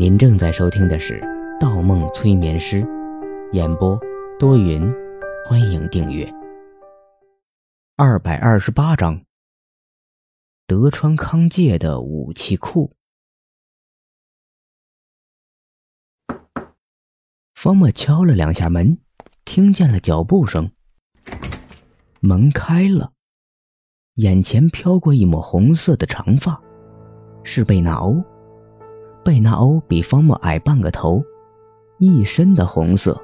您正在收听的是《盗梦催眠师》，演播多云，欢迎订阅。228章，德川康介的武器库。方墨敲了两下门，听见了脚步声，门开了，眼前飘过一抹红色的长发，是贝纳欧。贝纳欧比方墨矮半个头，一身的红色，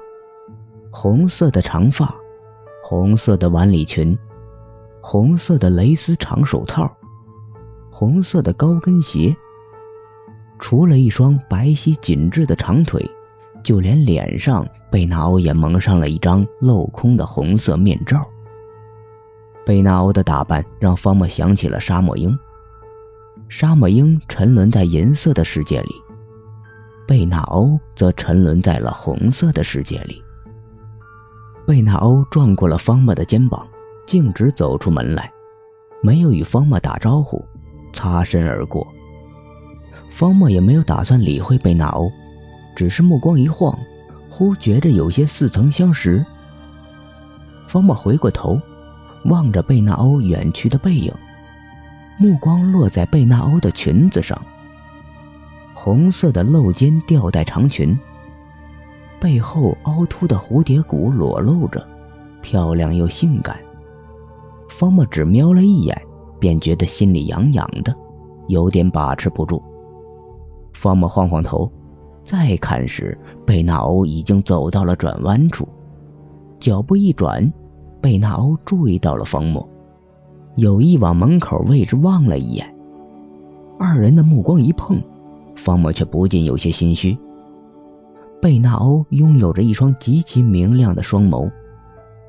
红色的长发，红色的晚礼裙，红色的蕾丝长手套，红色的高跟鞋。除了一双白皙紧致的长腿，就连脸上贝纳欧也蒙上了一张镂空的红色面罩。贝纳欧的打扮让方墨想起了沙漠鹰。沙漠鹰沉沦在银色的世界里，贝纳欧则沉沦在了红色的世界里。贝纳欧转过了方墨的肩膀，径直走出门来，没有与方墨打招呼，擦身而过。方墨也没有打算理会贝纳欧，只是目光一晃，忽觉着有些似曾相识。方墨回过头，望着贝纳欧远去的背影，目光落在贝纳欧的裙子上，红色的露肩吊带长裙，背后凹凸的蝴蝶骨裸露着，漂亮又性感。方墨只瞄了一眼，便觉得心里痒痒的，有点把持不住。方墨晃晃头，再看时，贝纳欧已经走到了转弯处，脚步一转，贝纳欧注意到了方墨，有意往门口位置望了一眼，二人的目光一碰，方墨却不禁有些心虚。贝纳欧拥有着一双极其明亮的双眸，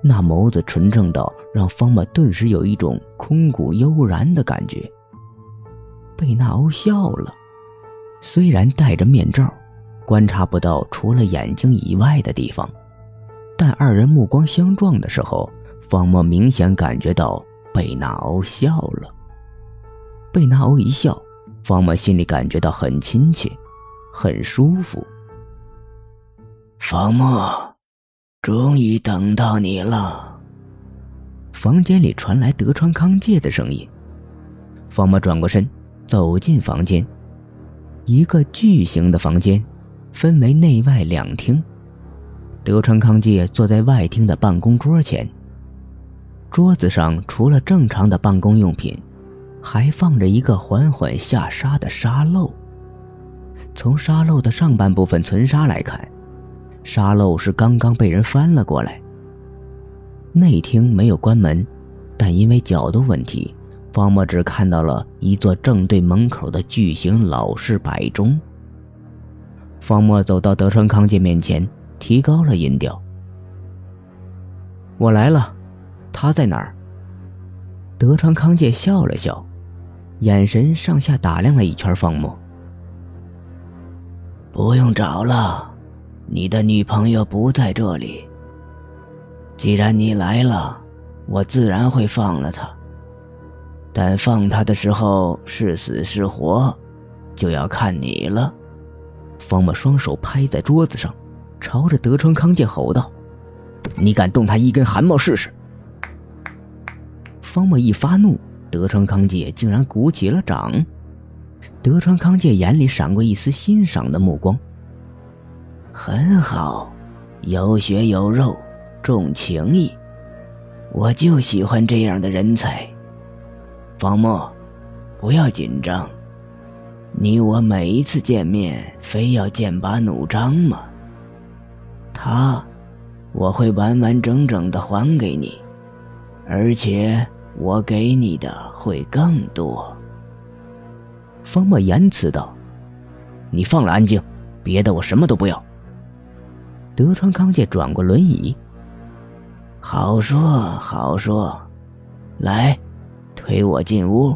那眸子纯正到让方墨顿时有一种空谷悠然的感觉。贝纳欧笑了，虽然戴着面罩，观察不到除了眼睛以外的地方，但二人目光相撞的时候，方墨明显感觉到贝纳欧笑了。贝纳欧一笑，方墨心里感觉到很亲切，很舒服。方墨，终于等到你了。房间里传来德川康介的声音。方墨转过身，走进房间。一个巨型的房间，分为内外两厅。德川康介坐在外厅的办公桌前。桌子上除了正常的办公用品，还放着一个缓缓下沙的沙漏。从沙漏的上半部分存沙来看，沙漏是刚刚被人翻了过来。内厅没有关门，但因为角度问题，方墨只看到了一座正对门口的巨型老式摆钟。方墨走到德川康介面前，提高了音调：“我来了。”他在哪儿？德川康介笑了笑，眼神上下打量了一圈方墨。不用找了，你的女朋友不在这里。既然你来了，我自然会放了她。但放她的时候是死是活，就要看你了。方墨双手拍在桌子上，朝着德川康介吼道：“你敢动她一根汗毛试试！”方墨一发怒，德川康介竟然鼓起了掌。德川康介眼里闪过一丝欣赏的目光。很好，有血有肉，重情义，我就喜欢这样的人才。方墨，不要紧张，你我每一次见面非要剑拔弩张吗？他，我会完完整整的还给你，而且我给你的会更多。方墨言辞道：“你放了安静，别的我什么都不要。”德川康介转过轮椅：“好说好说，来，推我进屋，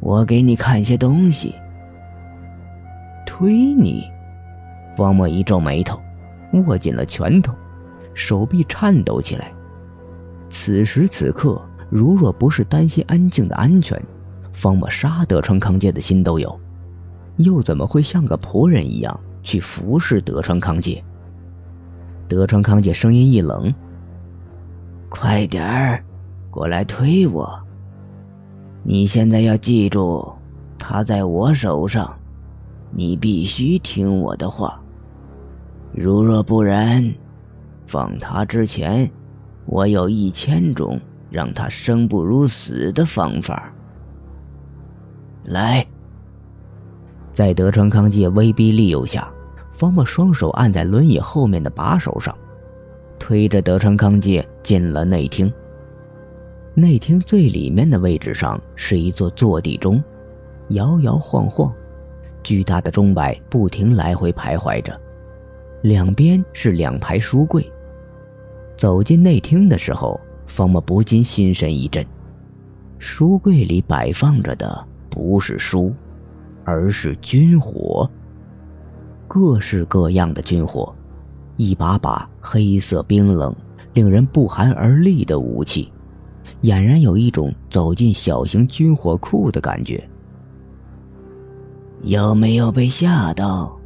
我给你看些东西。”推你？方墨一皱眉头，握紧了拳头，手臂颤抖起来。此时此刻，如若不是担心安静的安全，方墨杀德川康介的心都有。又怎么会像个仆人一样去服侍德川康介？德川康介声音一冷：“快点儿，过来推我！你现在要记住，他在我手上，你必须听我的话。如若不然，放他之前，我有1000种让他生不如死的方法。来！”在德川康介威逼利诱下，方默双手按在轮椅后面的把手上，推着德川康介进了内厅。内厅最里面的位置上是一座坐地钟，摇摇晃晃，巨大的钟摆不停来回徘徊着，两边是2排书柜。走进内厅的时候，方默不禁心神一震，书柜里摆放着的不是书，而是军火，各式各样的军火，一把把黑色冰冷、令人不寒而栗的武器，俨然有一种走进小型军火库的感觉。有没有被吓到？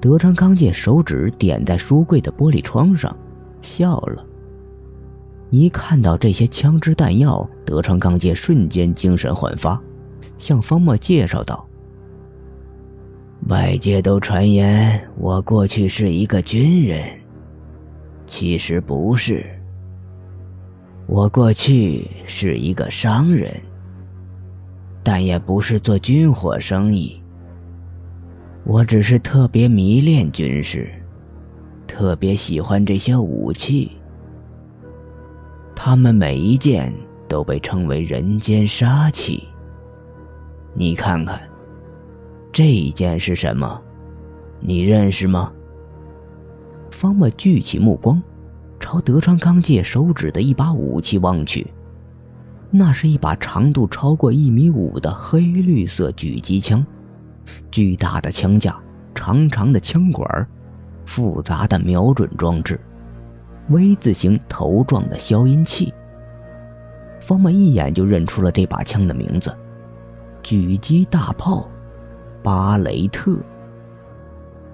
德川康介手指点在书柜的玻璃窗上，笑了。一看到这些枪支弹药，德川康介瞬间精神焕发，向方默介绍道：“外界都传言我过去是一个军人，其实不是。我过去是一个商人，但也不是做军火生意。我只是特别迷恋军事，特别喜欢这些武器。它们每一件都被称为人间杀器。你看看，这一件是什么？你认识吗？”方默举起目光，朝德川康介手指的一把武器望去，那是一把长度超过1.5米的黑绿色狙击枪，巨大的枪架，长长的枪管，复杂的瞄准装置，V 字形头状的消音器。方默一眼就认出了这把枪的名字，狙击大炮巴雷特，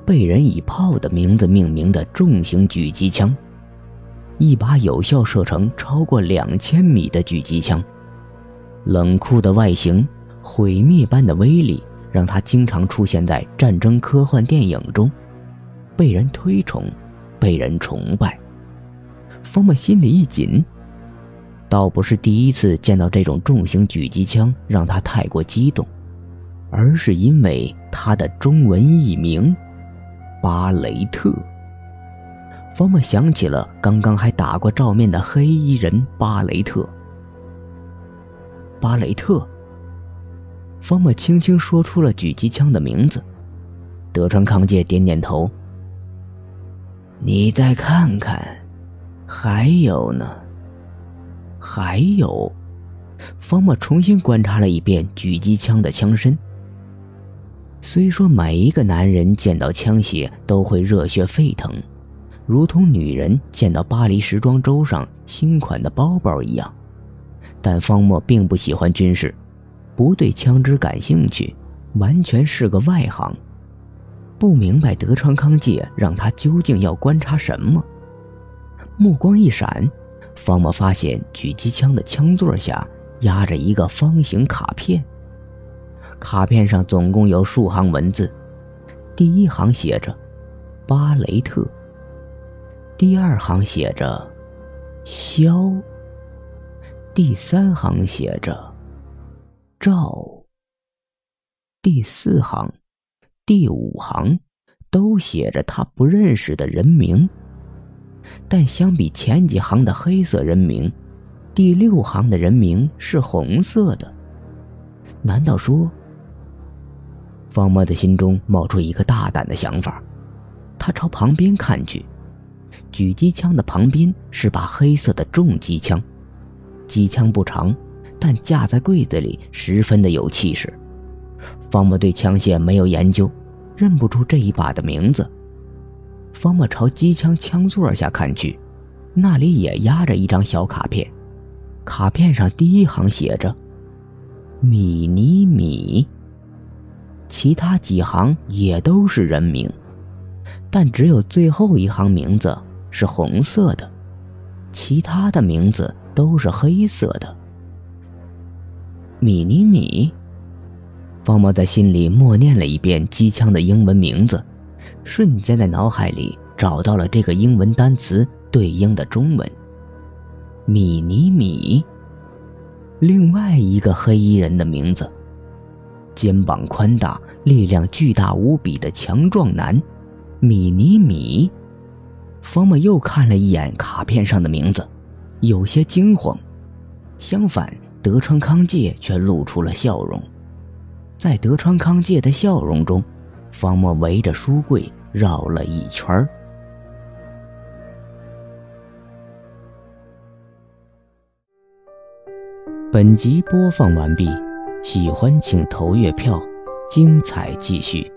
被人以炮的名字命名的重型狙击枪，一把有效射程超过2000米的狙击枪。冷酷的外形，毁灭般的威力，让它经常出现在战争科幻电影中，被人推崇，被人崇拜。方默心里一紧，倒不是第一次见到这种重型狙击枪让他太过激动，而是因为它的中文译名巴雷特。方默想起了刚刚还打过照面的黑衣人巴雷特。巴雷特，方默轻轻说出了狙击枪的名字。德川康介点点头：“你再看看，还有呢。”还有，方默重新观察了一遍狙击枪的枪身。虽说每一个男人见到枪械都会热血沸腾，如同女人见到巴黎时装周上新款的包包一样，但方默并不喜欢军事，不对枪支感兴趣，完全是个外行，不明白德川康介让他究竟要观察什么。目光一闪，方默发现狙击枪的枪座下压着一个方形卡片，卡片上总共有数行文字。第一行写着巴雷特，第2行写着肖，第3行写着赵，第4行、第5行都写着他不认识的人名。但相比前几行的黑色人名，第6行的人名是红色的。难道说？方默的心中冒出一个大胆的想法，他朝旁边看去，狙击枪的旁边是把黑色的重机枪，机枪不长，但架在柜子里十分的有气势。方默对枪械没有研究，认不出这一把的名字。方默朝机枪枪座下看去，那里也压着一张小卡片，卡片上第1行写着米尼米，其他几行也都是人名，但只有最后一行名字是红色的，其他的名字都是黑色的。米尼米，方猫在心里默念了一遍机枪的英文名字，瞬间在脑海里找到了这个英文单词对应的中文，米尼米。另外一个黑衣人的名字，肩膀宽大、力量巨大无比的强壮男，米尼米。方猫又看了一眼卡片上的名字，有些惊慌。相反，德川康介却露出了笑容。在德川康介的笑容中，方猫围着书柜绕了一圈。本集播放完毕，喜欢请投月票，精彩继续。